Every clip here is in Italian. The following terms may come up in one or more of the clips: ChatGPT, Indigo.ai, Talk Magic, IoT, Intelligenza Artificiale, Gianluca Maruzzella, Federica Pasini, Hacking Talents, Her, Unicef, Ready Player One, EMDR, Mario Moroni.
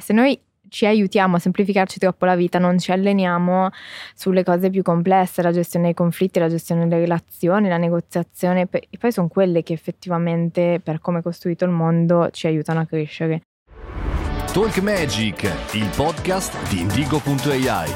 Se noi ci aiutiamo a semplificarci troppo la vita, non ci alleniamo sulle cose più complesse, la gestione dei conflitti, la gestione delle relazioni, la negoziazione, e poi sono quelle che effettivamente, per come è costruito il mondo, ci aiutano a crescere. Talk Magic, il podcast di Indigo.ai.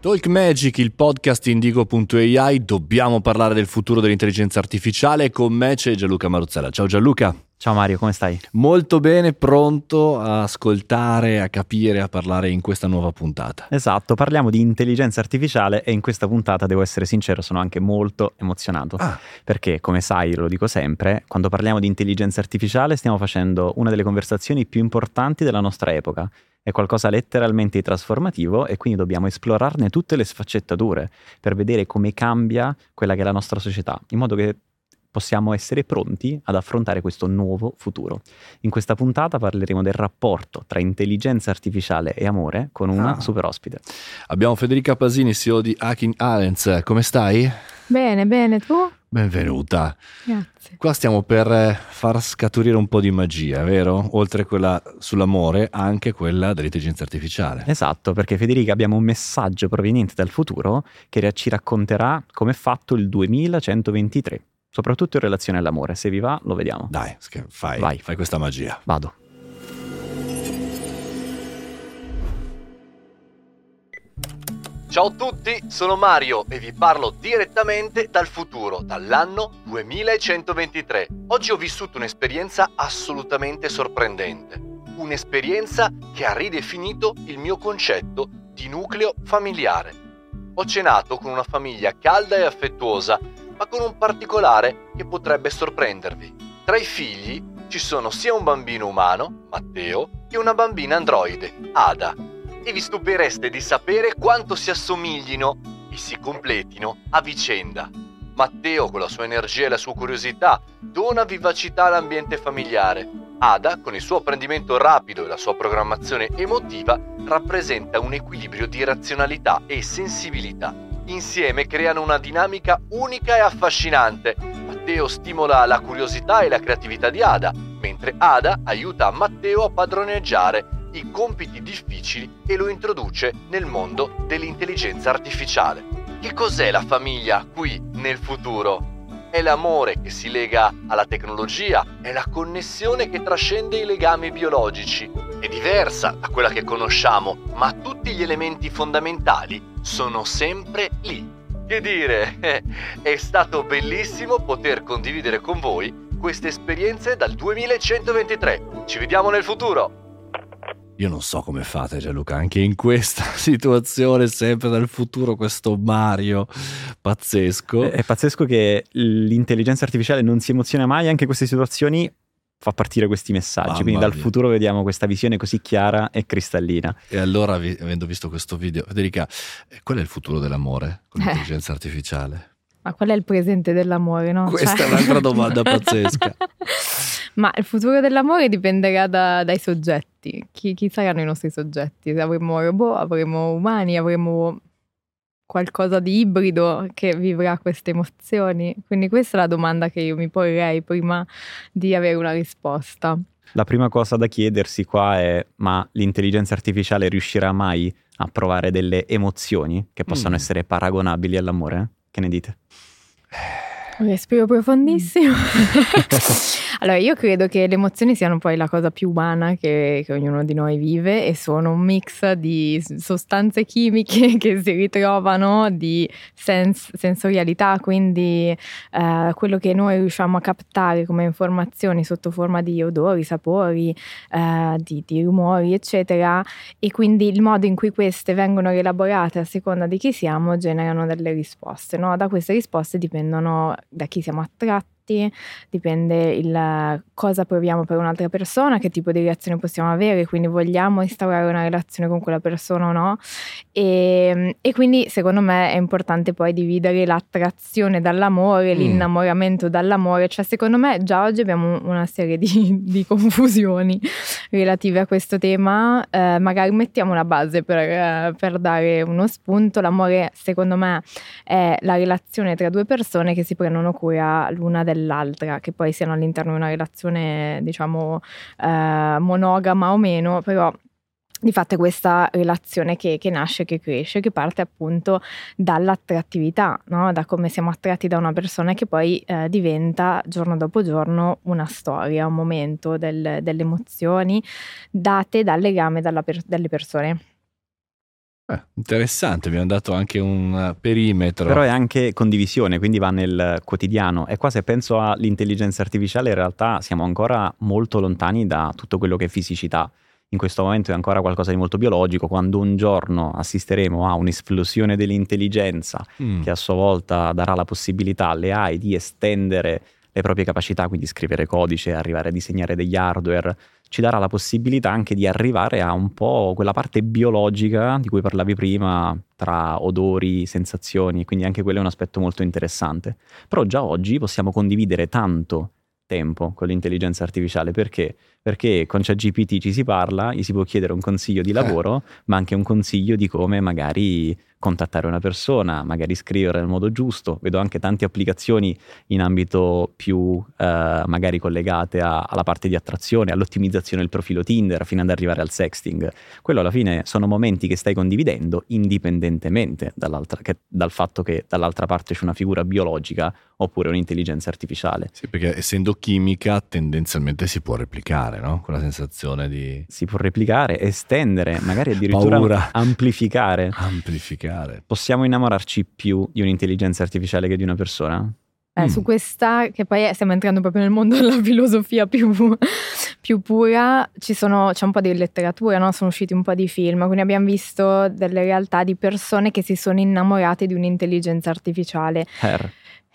Talk Magic, il podcast Indigo.ai, dobbiamo parlare del futuro dell'intelligenza artificiale. Con me c'è Gianluca Maruzzella. Ciao Gianluca. Ciao Mario, come stai? Molto bene, pronto a ascoltare, a capire, a parlare in questa nuova puntata. Esatto, parliamo di intelligenza artificiale e in questa puntata, devo essere sincero, sono anche molto emozionato. Perché, come sai, lo dico sempre, quando parliamo di intelligenza artificiale stiamo facendo una delle conversazioni più importanti della nostra epoca. È qualcosa letteralmente trasformativo e quindi dobbiamo esplorarne tutte le sfaccettature per vedere come cambia quella che è la nostra società, in modo che possiamo essere pronti ad affrontare questo nuovo futuro. In questa puntata parleremo del rapporto tra intelligenza artificiale e amore con una super ospite. Abbiamo Federica Pasini, CEO di Hacking Talents. Come stai? Bene, bene, tu? Benvenuta. Grazie. Qua stiamo per far scaturire un po' di magia, vero? Oltre quella sull'amore, anche quella dell'intelligenza artificiale. Esatto, perché Federica, abbiamo un messaggio proveniente dal futuro che ci racconterà come è fatto il 2123, soprattutto in relazione all'amore. Se vi va, lo vediamo. Dai, fai questa magia. Vado. Ciao a tutti, sono Mario e vi parlo direttamente dal futuro, dall'anno 2123. Oggi ho vissuto un'esperienza assolutamente sorprendente, un'esperienza che ha ridefinito il mio concetto di nucleo familiare. Ho cenato con una famiglia calda e affettuosa, ma con un particolare che potrebbe sorprendervi. Tra i figli ci sono sia un bambino umano, Matteo, che una bambina androide, Ada. E vi stupireste di sapere quanto si assomiglino e si completino a vicenda. Matteo, con la sua energia e la sua curiosità, dona vivacità all'ambiente familiare. Ada, con il suo apprendimento rapido e la sua programmazione emotiva, rappresenta un equilibrio di razionalità e sensibilità. Insieme creano una dinamica unica e affascinante. Matteo stimola la curiosità e la creatività di Ada, mentre Ada aiuta Matteo a padroneggiare i compiti difficili e lo introduce nel mondo dell'intelligenza artificiale. Che cos'è la famiglia qui nel futuro? È l'amore che si lega alla tecnologia, è la connessione che trascende i legami biologici. È diversa da quella che conosciamo, ma tutti gli elementi fondamentali sono sempre lì. Che dire, è stato bellissimo poter condividere con voi queste esperienze dal 2123. Ci vediamo nel futuro! Io non so come fate, Gianluca, anche in questa situazione, sempre dal futuro, questo Mario pazzesco. È pazzesco che l'intelligenza artificiale non si emoziona mai, anche in queste situazioni fa partire questi messaggi. Mamma quindi dal mia. Futuro vediamo questa visione così chiara e cristallina. E allora, avendo visto questo video, Federica, qual è il futuro dell'amore con l'intelligenza artificiale? Ma qual è il presente dell'amore, no? Questa è un'altra domanda pazzesca. Ma il futuro dell'amore dipenderà dai soggetti. Chi saranno i nostri soggetti? Avremo robot, avremo umani, avremo qualcosa di ibrido che vivrà queste emozioni. Quindi questa è la domanda che io mi porrei prima di avere una risposta. La prima cosa da chiedersi qua è: ma l'intelligenza artificiale riuscirà mai a provare delle emozioni che possano essere paragonabili all'amore? Che ne dite? Respiro profondissimo. Allora, io credo che le emozioni siano poi la cosa più umana che ognuno di noi vive, e sono un mix di sostanze chimiche che si ritrovano, di sensorialità, quindi quello che noi riusciamo a captare come informazioni sotto forma di odori, sapori, di rumori, eccetera, e quindi il modo in cui queste vengono rielaborate a seconda di chi siamo generano delle risposte, no? Da queste risposte dipendono da chi siamo attratti, dipende il cosa proviamo per un'altra persona, che tipo di reazione possiamo avere, quindi vogliamo instaurare una relazione con quella persona o no, e quindi secondo me è importante poi dividere l'attrazione dall'amore, l'innamoramento dall'amore. Cioè, secondo me già oggi abbiamo una serie di confusioni relative a questo tema, magari mettiamo una base per dare uno spunto. L'amore, secondo me, è la relazione tra due persone che si prendono cura l'una dell'altra, che poi siano all'interno di una relazione, diciamo, monogama o meno, però di fatto è questa relazione che nasce, che cresce, che parte appunto dall'attrattività, no? Da come siamo attratti da una persona, che poi diventa giorno dopo giorno una storia, un momento delle emozioni date dal legame delle persone. Interessante, abbiamo dato anche un perimetro. Però è anche condivisione, quindi va nel quotidiano. E qua, se penso all'intelligenza artificiale, in realtà siamo ancora molto lontani da tutto quello che è fisicità. In questo momento è ancora qualcosa di molto biologico. Quando un giorno assisteremo a un'esplosione dell'intelligenza che a sua volta darà la possibilità alle AI di estendere le proprie capacità, quindi scrivere codice, arrivare a disegnare degli hardware, ci darà la possibilità anche di arrivare a un po' quella parte biologica di cui parlavi prima, tra odori, sensazioni, quindi anche quello è un aspetto molto interessante. Però già oggi possiamo condividere tanto tempo con l'intelligenza artificiale. Perché? Perché con ChatGPT ci si parla, gli si può chiedere un consiglio di lavoro, ma anche un consiglio di come magari contattare una persona, magari scrivere nel modo giusto. Vedo anche tante applicazioni in ambito più magari collegate alla parte di attrazione, all'ottimizzazione del profilo Tinder, fino ad arrivare al sexting. Quello alla fine sono momenti che stai condividendo indipendentemente dal fatto che dall'altra parte c'è una figura biologica oppure un'intelligenza artificiale. Sì, perché essendo chimica tendenzialmente si può replicare, no? Quella sensazione di... Si può replicare, estendere, magari addirittura paura. Amplificare. Possiamo innamorarci più di un'intelligenza artificiale che di una persona? Su questa, che poi stiamo entrando proprio nel mondo della filosofia più pura, c'è un po' di letteratura, no? Sono usciti un po' di film, quindi abbiamo visto delle realtà di persone che si sono innamorate di un'intelligenza artificiale.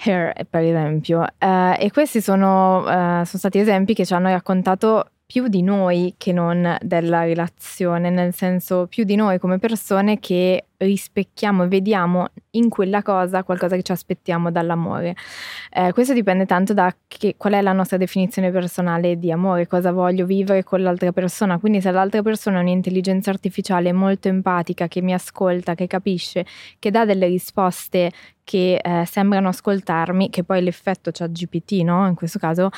Her, per esempio. E questi sono stati esempi che ci hanno raccontato più di noi che non della relazione, nel senso più di noi come persone che rispecchiamo e vediamo in quella cosa qualcosa che ci aspettiamo dall'amore. Questo dipende tanto da qual è la nostra definizione personale di amore, cosa voglio vivere con l'altra persona. Quindi se l'altra persona è un'intelligenza artificiale molto empatica, che mi ascolta, che capisce, che dà delle risposte che sembrano ascoltarmi, che poi l'effetto ChatGPT, no? In questo caso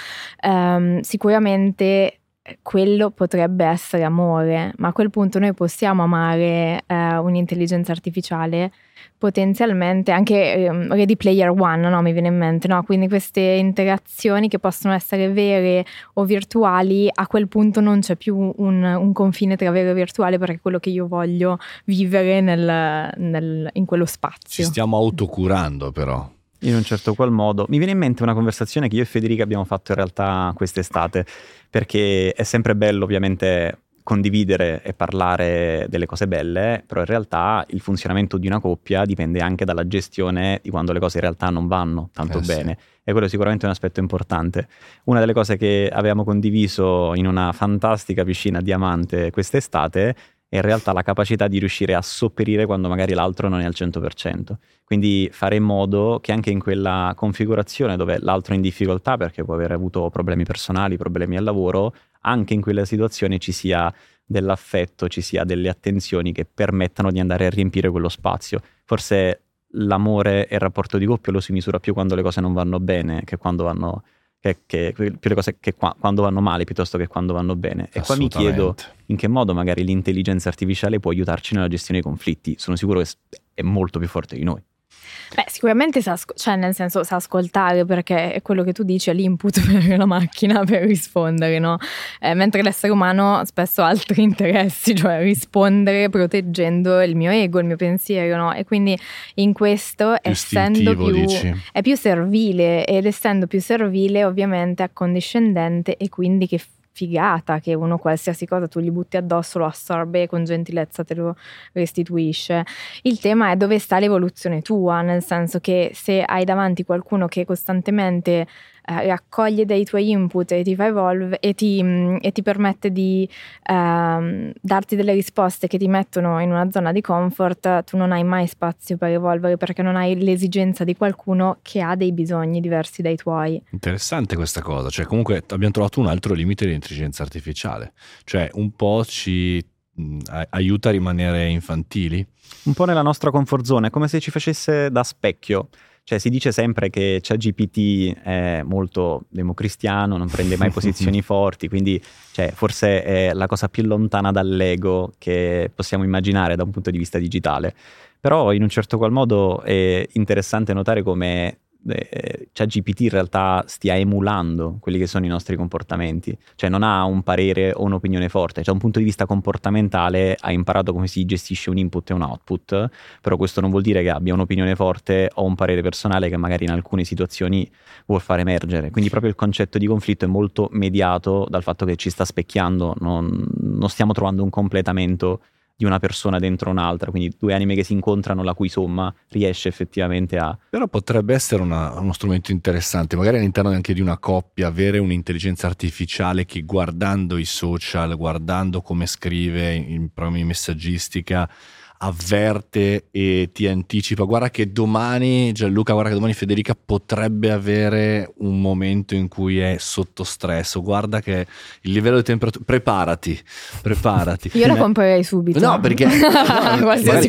sicuramente quello potrebbe essere amore, ma a quel punto noi possiamo amare un'intelligenza artificiale potenzialmente, anche Ready Player One, no? Mi viene in mente, no? Quindi queste interazioni che possono essere vere o virtuali, a quel punto non c'è più un confine tra vero e virtuale, perché è quello che io voglio vivere in quello spazio. Ci stiamo autocurando però. In un certo qual modo. Mi viene in mente una conversazione che io e Federica abbiamo fatto in realtà quest'estate, perché è sempre bello ovviamente condividere e parlare delle cose belle, però in realtà il funzionamento di una coppia dipende anche dalla gestione di quando le cose in realtà non vanno tanto bene. Sì. E quello è sicuramente un aspetto importante. Una delle cose che avevamo condiviso in una fantastica piscina diamante quest'estate è in realtà la capacità di riuscire a sopperire quando magari l'altro non è al 100%. Quindi fare in modo che anche in quella configurazione dove l'altro è in difficoltà perché può aver avuto problemi personali, problemi al lavoro, anche in quella situazione ci sia dell'affetto, ci sia delle attenzioni che permettano di andare a riempire quello spazio. Forse l'amore e il rapporto di coppia lo si misura più quando le cose non vanno bene che quando vanno più le cose che quando vanno male piuttosto che quando vanno bene. E qua mi chiedo in che modo magari l'intelligenza artificiale può aiutarci nella gestione dei conflitti. Sono sicuro che è molto più forte di noi. Beh, sicuramente sa ascoltare, perché è quello che tu dici, è l'input per la macchina per rispondere, no? Mentre l'essere umano spesso ha altri interessi, cioè rispondere proteggendo il mio ego, il mio pensiero, no? E quindi in questo, essendo è più servile, ed essendo più servile ovviamente accondiscendente, e quindi che figata che uno qualsiasi cosa tu gli butti addosso lo assorbe e con gentilezza te lo restituisce. Il tema è dove sta l'evoluzione tua, nel senso che se hai davanti qualcuno che costantemente raccoglie dai tuoi input e ti fa evolve e ti permette di darti delle risposte che ti mettono in una zona di comfort. Tu non hai mai spazio per evolvere perché non hai l'esigenza di qualcuno che ha dei bisogni diversi dai tuoi. Interessante questa cosa, cioè comunque abbiamo trovato un altro limite dell'intelligenza artificiale, cioè un po' ci aiuta a rimanere infantili? Un po' nella nostra comfort zone, è come se ci facesse da specchio. Cioè si dice sempre che ChatGPT è molto democristiano, non prende mai posizioni forti, quindi cioè, forse è la cosa più lontana dall'ego che possiamo immaginare da un punto di vista digitale. Però in un certo qual modo è interessante notare come ChatGPT in realtà stia emulando quelli che sono i nostri comportamenti, cioè non ha un parere o un'opinione forte, cioè da un punto di vista comportamentale ha imparato come si gestisce un input e un output, però questo non vuol dire che abbia un'opinione forte o un parere personale che magari in alcune situazioni vuol far emergere, quindi proprio il concetto di conflitto è molto mediato dal fatto che ci sta specchiando, non stiamo trovando un completamento di una persona dentro un'altra, quindi due anime che si incontrano la cui somma riesce effettivamente a... Però potrebbe essere uno strumento interessante, magari all'interno anche di una coppia, avere un'intelligenza artificiale che guardando i social, guardando come scrive in programmi messaggistica, avverte e ti anticipa, guarda che domani Gianluca, guarda che domani Federica potrebbe avere un momento in cui è sotto stress, o guarda che il livello di temperatura, preparati. Io la comprerei subito. No, perché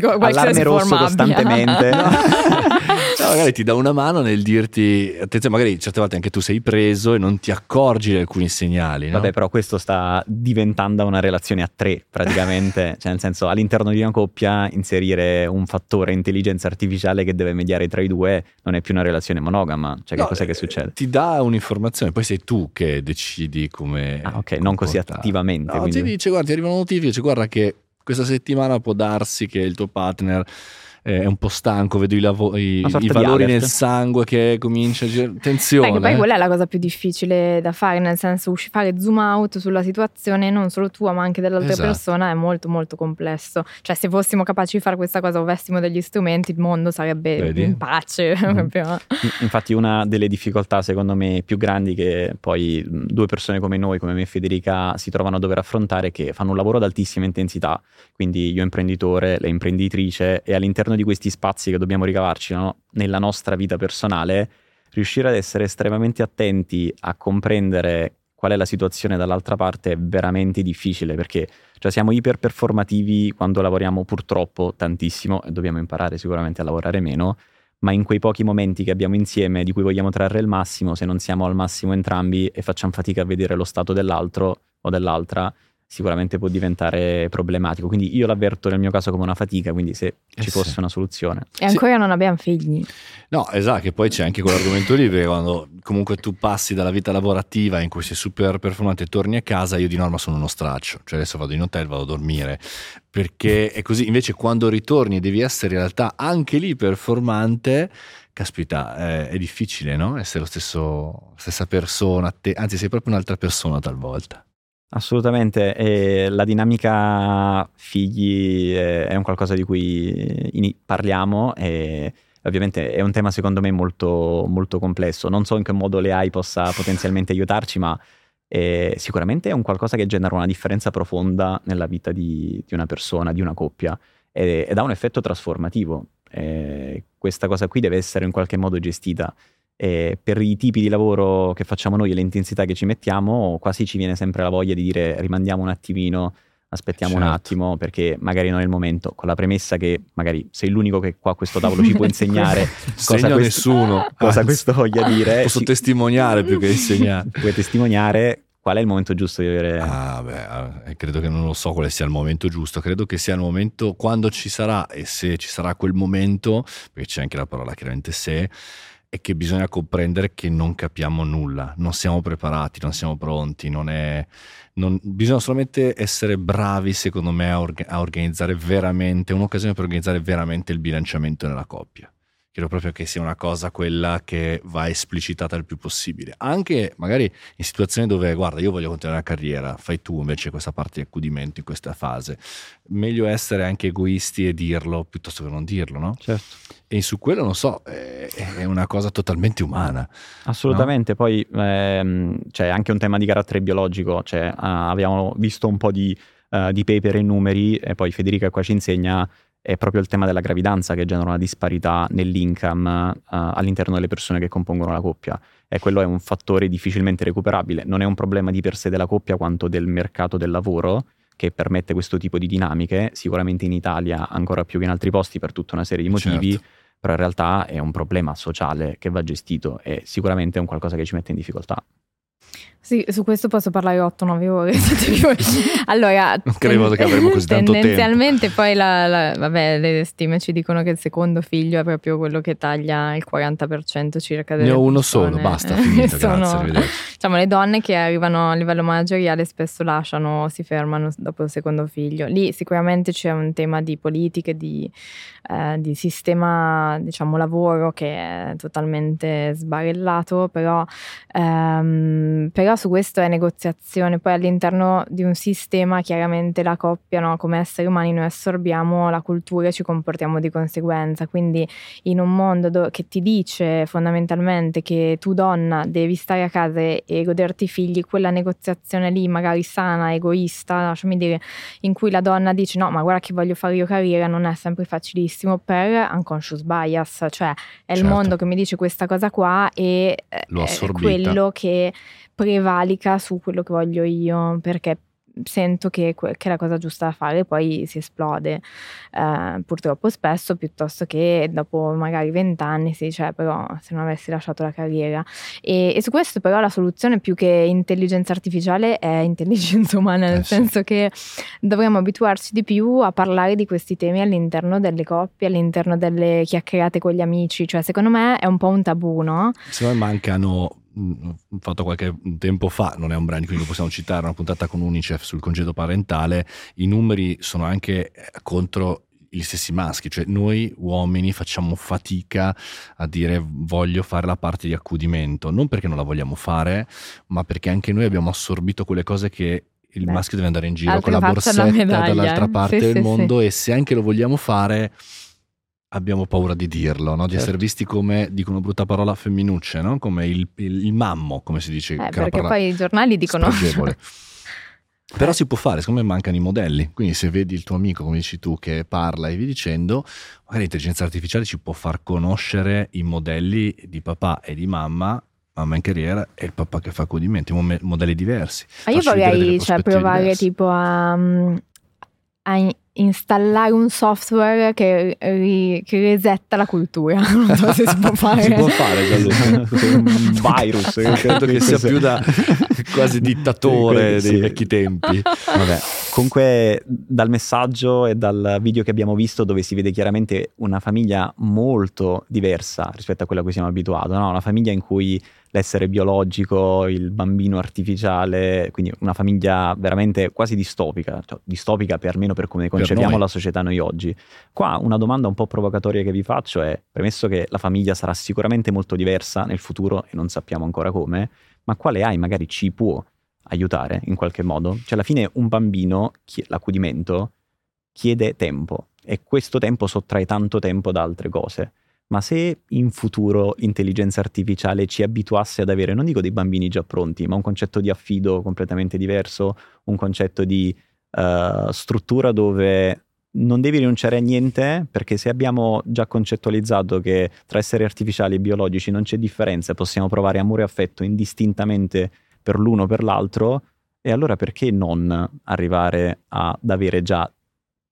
qualsiasi rosso costantemente. No. No, magari ti dà una mano nel dirti attenzione, magari certe volte anche tu sei preso e non ti accorgi di alcuni segnali, no? Vabbè, però questo sta diventando una relazione a tre praticamente, cioè nel senso all'interno di una coppia inserire un fattore intelligenza artificiale che deve mediare tra i due non è più una relazione monogama, cioè che cos'è che succede? Ti dà un'informazione, poi sei tu che decidi come non così attivamente, no, quindi ti dice guarda, ti arrivano notifiche, dice guarda che questa settimana può darsi che il tuo partner è un po' stanco, vedo i valori nel sangue che comincia a girare, attenzione. Perché poi quella è la cosa più difficile da fare, nel senso fare zoom out sulla situazione non solo tua ma anche dell'altra persona è molto molto complesso, cioè se fossimo capaci di fare questa cosa o avessimo degli strumenti il mondo sarebbe in pace. Infatti una delle difficoltà secondo me più grandi che poi due persone come noi, come me e Federica, si trovano a dover affrontare è che fanno un lavoro ad altissima intensità, quindi io imprenditore, lei imprenditrice, e all'interno di questi spazi che dobbiamo ricavarci, no? Nella nostra vita personale, riuscire ad essere estremamente attenti a comprendere qual è la situazione dall'altra parte è veramente difficile, perché cioè, siamo iperperformativi quando lavoriamo purtroppo tantissimo e dobbiamo imparare sicuramente a lavorare meno, ma in quei pochi momenti che abbiamo insieme di cui vogliamo trarre il massimo, se non siamo al massimo entrambi e facciamo fatica a vedere lo stato dell'altro o dell'altra, sicuramente può diventare problematico. Quindi io l'avverto nel mio caso come una fatica, quindi se ci fosse una soluzione. E ancora non abbiamo figli. No, esatto, che poi c'è anche quell'argomento lì, perché quando comunque tu passi dalla vita lavorativa in cui sei super performante e torni a casa, io di norma sono uno straccio, cioè adesso vado in hotel, vado a dormire, perché è così. Invece quando ritorni devi essere in realtà anche lì performante. Caspita, è difficile, no? Essere lo stesso, stessa persona, anzi sei proprio un'altra persona talvolta. Assolutamente, e la dinamica figli è un qualcosa di cui parliamo e ovviamente è un tema secondo me molto, molto complesso. Non so in che modo le AI possa potenzialmente aiutarci, ma sicuramente è un qualcosa che genera una differenza profonda nella vita di una persona, di una coppia, ed ha un effetto trasformativo. Questa cosa qui deve essere in qualche modo gestita. E per i tipi di lavoro che facciamo noi e le intensità che ci mettiamo, quasi ci viene sempre la voglia di dire rimandiamo un attimino, aspettiamo un attimo, perché magari non è il momento, con la premessa che magari sei l'unico che qua a questo tavolo ci può insegnare cosa voglia dire, posso testimoniare più che insegnare. Puoi testimoniare qual è il momento giusto di avere... credo che non lo so quale sia il momento giusto, credo che sia il momento quando ci sarà, e se ci sarà quel momento, perché c'è anche la parola chiaramente se, è che bisogna comprendere che non capiamo nulla, non siamo preparati, non siamo pronti, bisogna solamente essere bravi secondo me a organizzare veramente un'occasione per organizzare veramente il bilanciamento nella coppia. credo proprio che sia una cosa quella che va esplicitata il più possibile, anche magari in situazioni dove, guarda, io voglio continuare la carriera, fai tu invece questa parte di accudimento in questa fase. Meglio essere anche egoisti e dirlo piuttosto che non dirlo, no? Certo. E su quello non so, è una cosa totalmente umana. Assolutamente, no? Poi c'è anche un tema di carattere biologico, cioè abbiamo visto un po' di paper e numeri, e poi Federica qua ci insegna, è proprio il tema della gravidanza che genera una disparità nell'income all'interno delle persone che compongono la coppia, e quello è un fattore difficilmente recuperabile. Non è un problema di per sé della coppia quanto del mercato del lavoro che permette questo tipo di dinamiche, sicuramente in Italia ancora più che in altri posti per tutta una serie di motivi, certo. Però in realtà è un problema sociale che va gestito e sicuramente è un qualcosa che ci mette in difficoltà. Sì, su questo posso parlare 8-9 ore. Allora, non credo che avremo così tanto tempo. Tendenzialmente poi vabbè, le stime ci dicono che il secondo figlio è proprio quello che taglia il 40% circa delle persone. Ne ho uno solo, basta, finito, grazie. Diciamo, le donne che arrivano a livello manageriale spesso lasciano o si fermano dopo il secondo figlio. Lì sicuramente c'è un tema di politiche, di sistema, diciamo, lavoro che è totalmente sbarellato, però su questo è negoziazione. Poi all'interno di un sistema chiaramente la coppia, no? Come esseri umani noi assorbiamo la cultura e ci comportiamo di conseguenza, quindi in un mondo che ti dice fondamentalmente che tu donna devi stare a casa e goderti i figli, quella negoziazione lì magari sana, egoista, lasciami dire, in cui la donna dice no ma guarda che voglio fare io carriera, non è sempre facilissimo per unconscious bias, cioè è certo. Il mondo che mi dice questa cosa qua e l'ho assorbita. È quello che prevalica su quello che voglio io perché sento che è la cosa giusta da fare, poi si esplode purtroppo spesso, piuttosto che dopo magari 20 anni si dice però se non avessi lasciato la carriera, e su questo però la soluzione più che intelligenza artificiale è intelligenza umana, nel senso che dovremmo abituarci di più a parlare di questi temi all'interno delle coppie, all'interno delle chiacchierate con gli amici, cioè secondo me è un po' un tabù, no? Se no mancano, fatto qualche tempo fa, non è un brand quindi lo possiamo citare, una puntata con Unicef sul congedo parentale, i numeri sono anche contro gli stessi maschi, cioè noi uomini facciamo fatica a dire voglio fare la parte di accudimento, non perché non la vogliamo fare ma perché anche noi abbiamo assorbito quelle cose che il maschio deve andare in giro con la borsetta dall'altra parte del mondo. E se anche lo vogliamo fare abbiamo paura di dirlo, no? Di essere visti come, dico una brutta parola, femminucce, no? Come il mammo, come si dice. Perché poi i giornali dicono... Però si può fare, secondo me mancano i modelli. Quindi se vedi il tuo amico, come dici tu, che parla e vi dicendo, magari l'intelligenza artificiale ci può far conoscere i modelli di papà e di mamma in carriera e il papà che fa accudimenti, modelli diversi. Ma io vorrei provare diverse. Tipo a installare un software che resetta la cultura, non so se si può fare. Si può fare, Gianluca. Un virus, credo che sia più da quasi dittatore dei vecchi tempi. Vabbè. Comunque dal messaggio e dal video che abbiamo visto, dove si vede chiaramente una famiglia molto diversa rispetto a quella a cui siamo abituati, no? Una famiglia in cui l'essere biologico, il bambino artificiale, quindi una famiglia veramente quasi distopica, cioè distopica per almeno per come concepiamo la società noi oggi. Qua una domanda un po' provocatoria che vi faccio è, premesso che la famiglia sarà sicuramente molto diversa nel futuro e non sappiamo ancora come, ma quale AI magari ci può aiutare in qualche modo? Cioè alla fine un bambino, l'accudimento, chiede tempo e questo tempo sottrae tanto tempo da altre cose. Ma se in futuro l'intelligenza artificiale ci abituasse ad avere, non dico dei bambini già pronti, ma un concetto di affido completamente diverso, un concetto di struttura dove non devi rinunciare a niente, perché se abbiamo già concettualizzato che tra esseri artificiali e biologici non c'è differenza, possiamo provare amore e affetto indistintamente per l'uno o per l'altro, e allora perché non arrivare ad avere già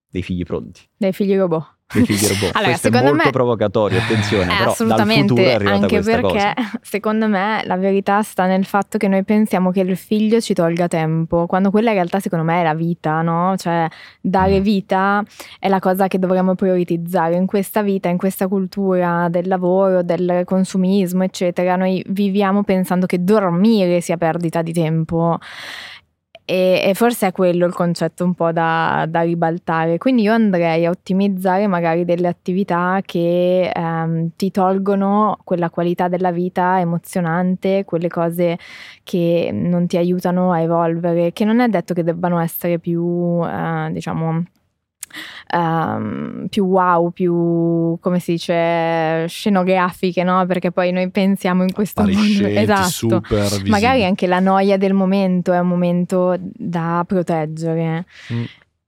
dei figli pronti? Dei figli robot. Allora, questo è molto provocatorio, attenzione, però assolutamente, dal futuro è anche perché cosa. Secondo me la verità sta nel fatto che noi pensiamo che il figlio ci tolga tempo, quando quella in realtà secondo me è la vita, no? Cioè dare vita è la cosa che dovremmo prioritizzare in questa vita, in questa cultura del lavoro, del consumismo eccetera. Noi viviamo pensando che dormire sia perdita di tempo E forse è quello il concetto un po' da ribaltare. Quindi io andrei a ottimizzare magari delle attività che ti tolgono quella qualità della vita emozionante, quelle cose che non ti aiutano a evolvere, che non è detto che debbano essere più wow, più, come si dice, scenografiche, no? Perché poi noi pensiamo in questo mondo, esatto, magari anche la noia del momento è un momento da proteggere.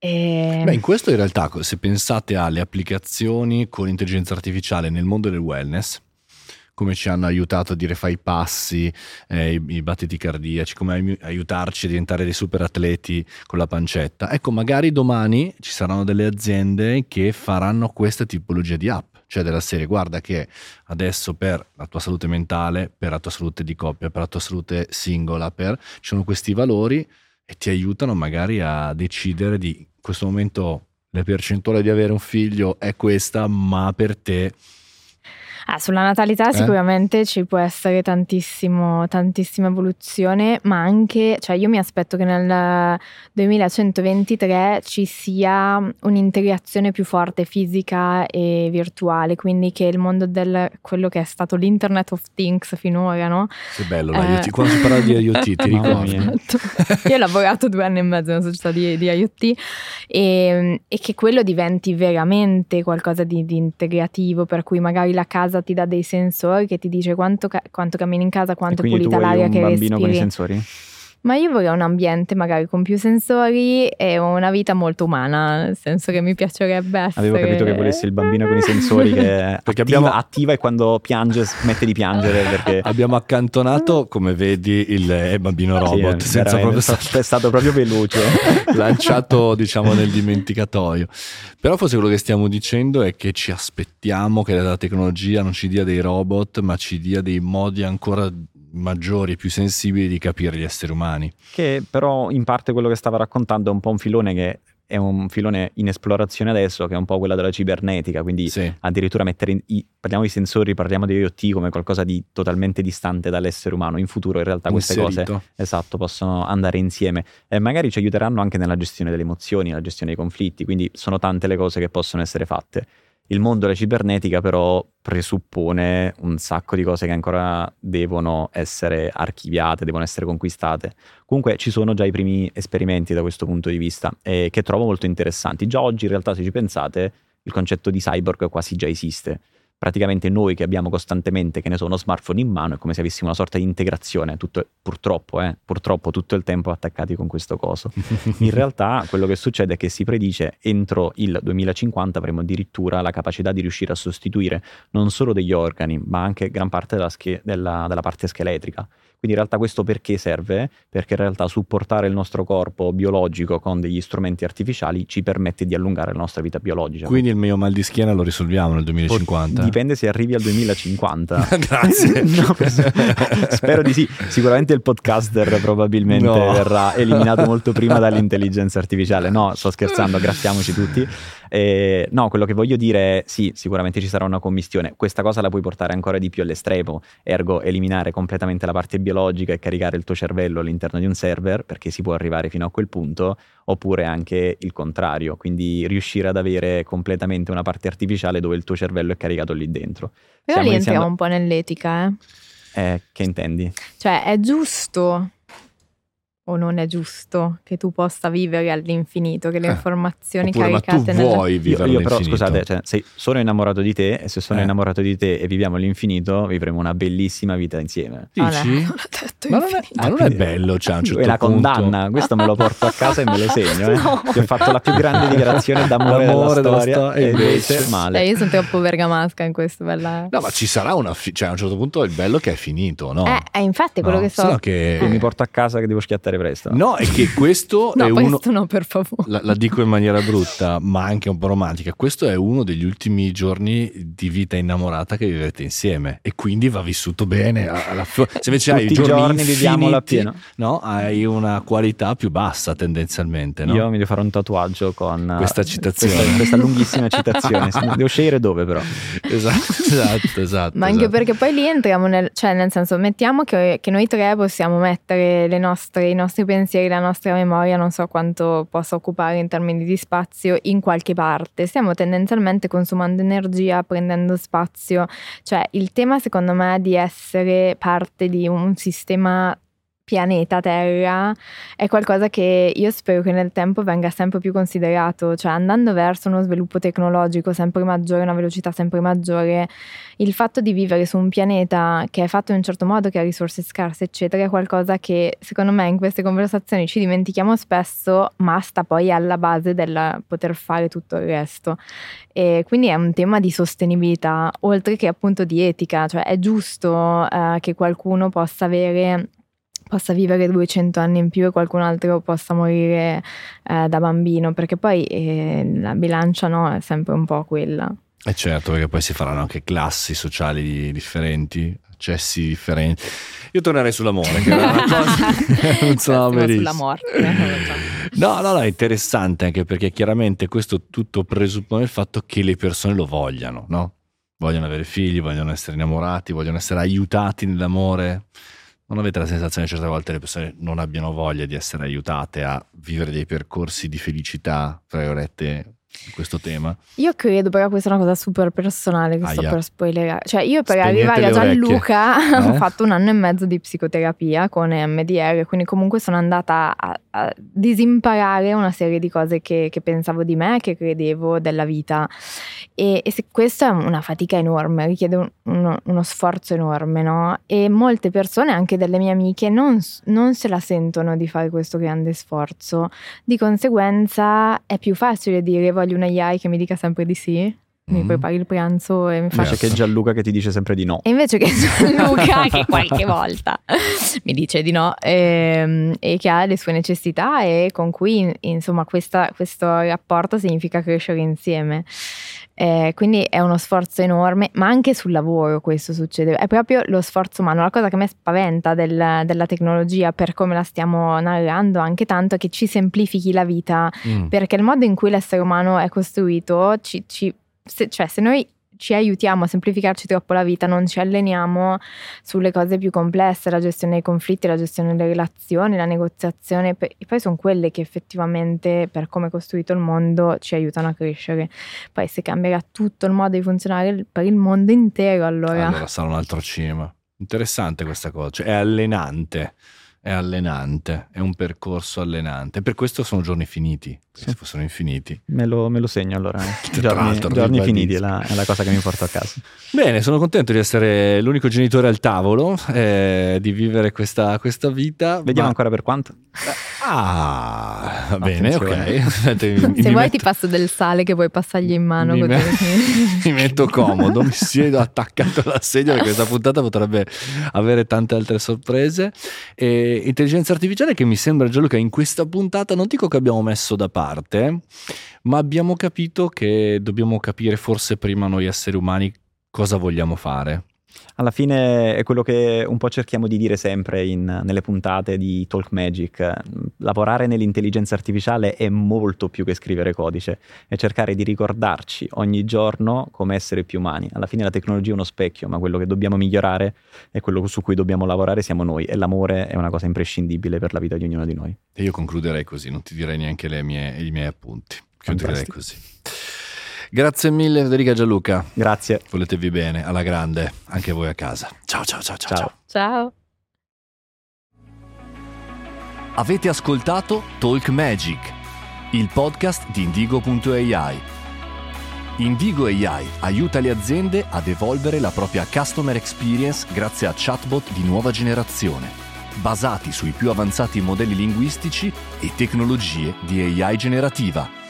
Beh, in questo in realtà, se pensate alle applicazioni con intelligenza artificiale nel mondo del wellness, come ci hanno aiutato a dire fai i passi, i battiti cardiaci, come aiutarci a diventare dei super atleti con la pancetta. Ecco, magari domani ci saranno delle aziende che faranno questa tipologia di app, cioè della serie: guarda che adesso per la tua salute mentale, per la tua salute di coppia, per la tua salute singola, ci sono questi valori e ti aiutano magari a decidere di, in questo momento la percentuale di avere un figlio è questa, ma per te... Sulla natalità sicuramente ci può essere tantissima evoluzione, ma anche, cioè, io mi aspetto che nel 2123 ci sia un'integrazione più forte fisica e virtuale, quindi che il mondo del quello che è stato l'Internet of Things finora, no? Che bello, l'IoT, quando si parla di IoT, ti ricordi? Esatto. Io ho lavorato 2 anni e mezzo in una società di IoT e che quello diventi veramente qualcosa di integrativo, per cui magari la casa ti dà dei sensori che ti dice quanto cammini in casa, quanto è pulita l'aria che respiri. Quindi tu vuoi un bambino con i sensori? Ma io vorrei un ambiente magari con più sensori e una vita molto umana, nel senso che mi piacerebbe essere... Avevo capito che volessi il bambino con i sensori che perché attiva e quando piange smette di piangere, perché abbiamo accantonato, come vedi, il bambino robot, sì, senza proprio... è stato proprio veloce, lanciato diciamo nel dimenticatoio. Però forse quello che stiamo dicendo è che ci aspettiamo che la tecnologia non ci dia dei robot, ma ci dia dei modi ancora maggiori e più sensibili di capire gli esseri umani. Che però in parte quello che stava raccontando è un po' un filone che è un filone in esplorazione adesso, che è un po' quella della cibernetica, quindi sì, addirittura mettere parliamo di sensori, parliamo di IoT come qualcosa di totalmente distante dall'essere umano. In futuro in realtà queste cose, esatto, possono andare insieme e magari ci aiuteranno anche nella gestione delle emozioni, nella gestione dei conflitti, quindi sono tante le cose che possono essere fatte. Il mondo della cibernetica però presuppone un sacco di cose che ancora devono essere archiviate, devono essere conquistate. Comunque ci sono già i primi esperimenti da questo punto di vista che trovo molto interessanti. Già oggi in realtà, se ci pensate, il concetto di cyborg quasi già esiste. Praticamente noi che abbiamo costantemente, che ne so, uno smartphone in mano, è come se avessimo una sorta di integrazione, tutto, purtroppo tutto il tempo attaccati con questo coso. In realtà quello che succede è che si predice entro il 2050 avremo addirittura la capacità di riuscire a sostituire non solo degli organi, ma anche gran parte della parte scheletrica. Quindi in realtà questo perché serve? Perché in realtà supportare il nostro corpo biologico con degli strumenti artificiali ci permette di allungare la nostra vita biologica. Quindi il mio mal di schiena lo risolviamo nel 2050? Dipende se arrivi al 2050. Grazie. No, spero di sì. Sicuramente il podcaster probabilmente verrà eliminato molto prima dall'intelligenza artificiale. No, sto scherzando, graffiamoci tutti. No, quello che voglio dire è sì, sicuramente ci sarà una commistione. Questa cosa la puoi portare ancora di più all'estremo, ergo eliminare completamente la parte biologica e caricare il tuo cervello all'interno di un server, perché si può arrivare fino a quel punto, oppure anche il contrario, quindi riuscire ad avere completamente una parte artificiale dove il tuo cervello è caricato lì dentro. Però lì entriamo un po' nell'etica, che intendi? Cioè, è giusto o non è giusto che tu possa vivere all'infinito, che le informazioni oppure, caricate... Ma tu vuoi vivere all'infinito? Io però, scusate, cioè, se sono innamorato di te, e se sono innamorato di te e viviamo all'infinito, vivremo una bellissima vita insieme. Dici? Non ho detto non è bello, cioè, a un certo punto... È la condanna, questo me lo porto a casa e me lo segno, no. Ti ho fatto la più grande dichiarazione d'amore della storia, e invece male. Io sono troppo bergamasca in questo, bella... No, ma ci sarà una... cioè, a un certo punto il bello che è finito, no? Infatti, quello che so... Sennò che mi porto a casa che devo schiattare presto. No, è che questo no, è uno... questo no, per favore. La dico in maniera brutta, ma anche un po' romantica. Questo è uno degli ultimi giorni di vita innamorata che vivrete insieme, e quindi va vissuto bene. Se invece tutti hai giorni viviamo la piena, no? Hai una qualità più bassa tendenzialmente, no? Io mi devo fare un tatuaggio con questa citazione, questa lunghissima citazione. Devo scegliere dove, però. Esatto. Ma anche perché poi lì entriamo nel senso, mettiamo che noi tre possiamo mettere i nostri nostri pensieri, la nostra memoria, non so quanto possa occupare in termini di spazio in qualche parte. Stiamo tendenzialmente consumando energia, prendendo spazio. Cioè il tema secondo me è di essere parte di un sistema pianeta Terra è qualcosa che io spero che nel tempo venga sempre più considerato, cioè andando verso uno sviluppo tecnologico sempre maggiore, una velocità sempre maggiore, il fatto di vivere su un pianeta che è fatto in un certo modo, che ha risorse scarse eccetera, è qualcosa che secondo me in queste conversazioni ci dimentichiamo spesso, ma sta poi alla base del poter fare tutto il resto. E quindi è un tema di sostenibilità, oltre che appunto di etica, cioè è giusto che qualcuno possa vivere 200 anni in più e qualcun altro possa morire da bambino, perché poi la bilancia, no, è sempre un po' quella. E certo, perché poi si faranno anche classi sociali differenti, accessi differenti. Io tornerei sull'amore, che era una cosa non so, sulla morte. No, è interessante anche perché chiaramente questo tutto presuppone il fatto che le persone lo vogliano, no? Vogliono avere figli, vogliono essere innamorati, vogliono essere aiutati nell'amore. Non avete la sensazione che certe volte le persone non abbiano voglia di essere aiutate a vivere dei percorsi di felicità, tra virgolette, in questo tema? Io credo, però questa è una cosa super personale che sto per spoilerare. Cioè io per arrivare a Gianluca ho fatto 1 anno e mezzo di psicoterapia con EMDR, quindi comunque sono andata a disimparare una serie di cose che pensavo di me, che credevo della vita. E se questa è una fatica enorme, richiede uno sforzo enorme, no? E molte persone, anche delle mie amiche, non se la sentono di fare questo grande sforzo. Di conseguenza è più facile dire voglio una AI che mi dica sempre di sì, mi prepari il pranzo e mi fa... Invece che Gianluca che ti dice sempre di no. E invece che Gianluca che qualche volta mi dice di no e che ha le sue necessità e con cui insomma questo rapporto significa crescere insieme. Quindi è uno sforzo enorme, ma anche sul lavoro questo succede, è proprio lo sforzo umano. La cosa che a me spaventa della tecnologia, per come la stiamo narrando anche tanto, è che ci semplifichi la vita, perché il modo in cui l'essere umano è costruito, se noi ci aiutiamo a semplificarci troppo la vita, non ci alleniamo sulle cose più complesse, la gestione dei conflitti, la gestione delle relazioni, la negoziazione, e poi sono quelle che effettivamente, per come è costruito il mondo, ci aiutano a crescere. Poi se cambierà tutto il modo di funzionare per il mondo intero, allora sarà un altro cinema. Interessante questa cosa, cioè è allenante, è un percorso allenante. Per questo sono giorni finiti, se fossero infiniti. Me lo segno allora. Giorni finiti è la cosa che mi porto a casa. Bene, sono contento di essere l'unico genitore al tavolo, di vivere questa vita. Vediamo ancora per quanto. Va bene, ok. Ti passo del sale che puoi passargli in mano. Mi metto comodo, mi siedo attaccato alla sedia, perché questa puntata potrebbe avere tante altre sorprese. E intelligenza artificiale, che mi sembra, Gianluca, in questa puntata non dico che abbiamo messo da parte, ma abbiamo capito che dobbiamo capire forse prima noi esseri umani cosa vogliamo fare. Alla fine è quello che un po' cerchiamo di dire sempre nelle puntate di Talk Magic. Lavorare nell'intelligenza artificiale è molto più che scrivere codice, è cercare di ricordarci ogni giorno come essere più umani. Alla fine la tecnologia è uno specchio, ma quello che dobbiamo migliorare è quello su cui dobbiamo lavorare siamo noi, e l'amore è una cosa imprescindibile per la vita di ognuno di noi. E io concluderei così, non ti direi neanche i miei appunti. Chiuderei così. Grazie mille Federica e Gianluca. Grazie. Voletevi bene, alla grande, anche voi a casa. Ciao. Avete ascoltato Talk Magic, il podcast di Indigo.ai. Indigo.ai aiuta le aziende ad evolvere la propria customer experience grazie a chatbot di nuova generazione, basati sui più avanzati modelli linguistici e tecnologie di AI generativa.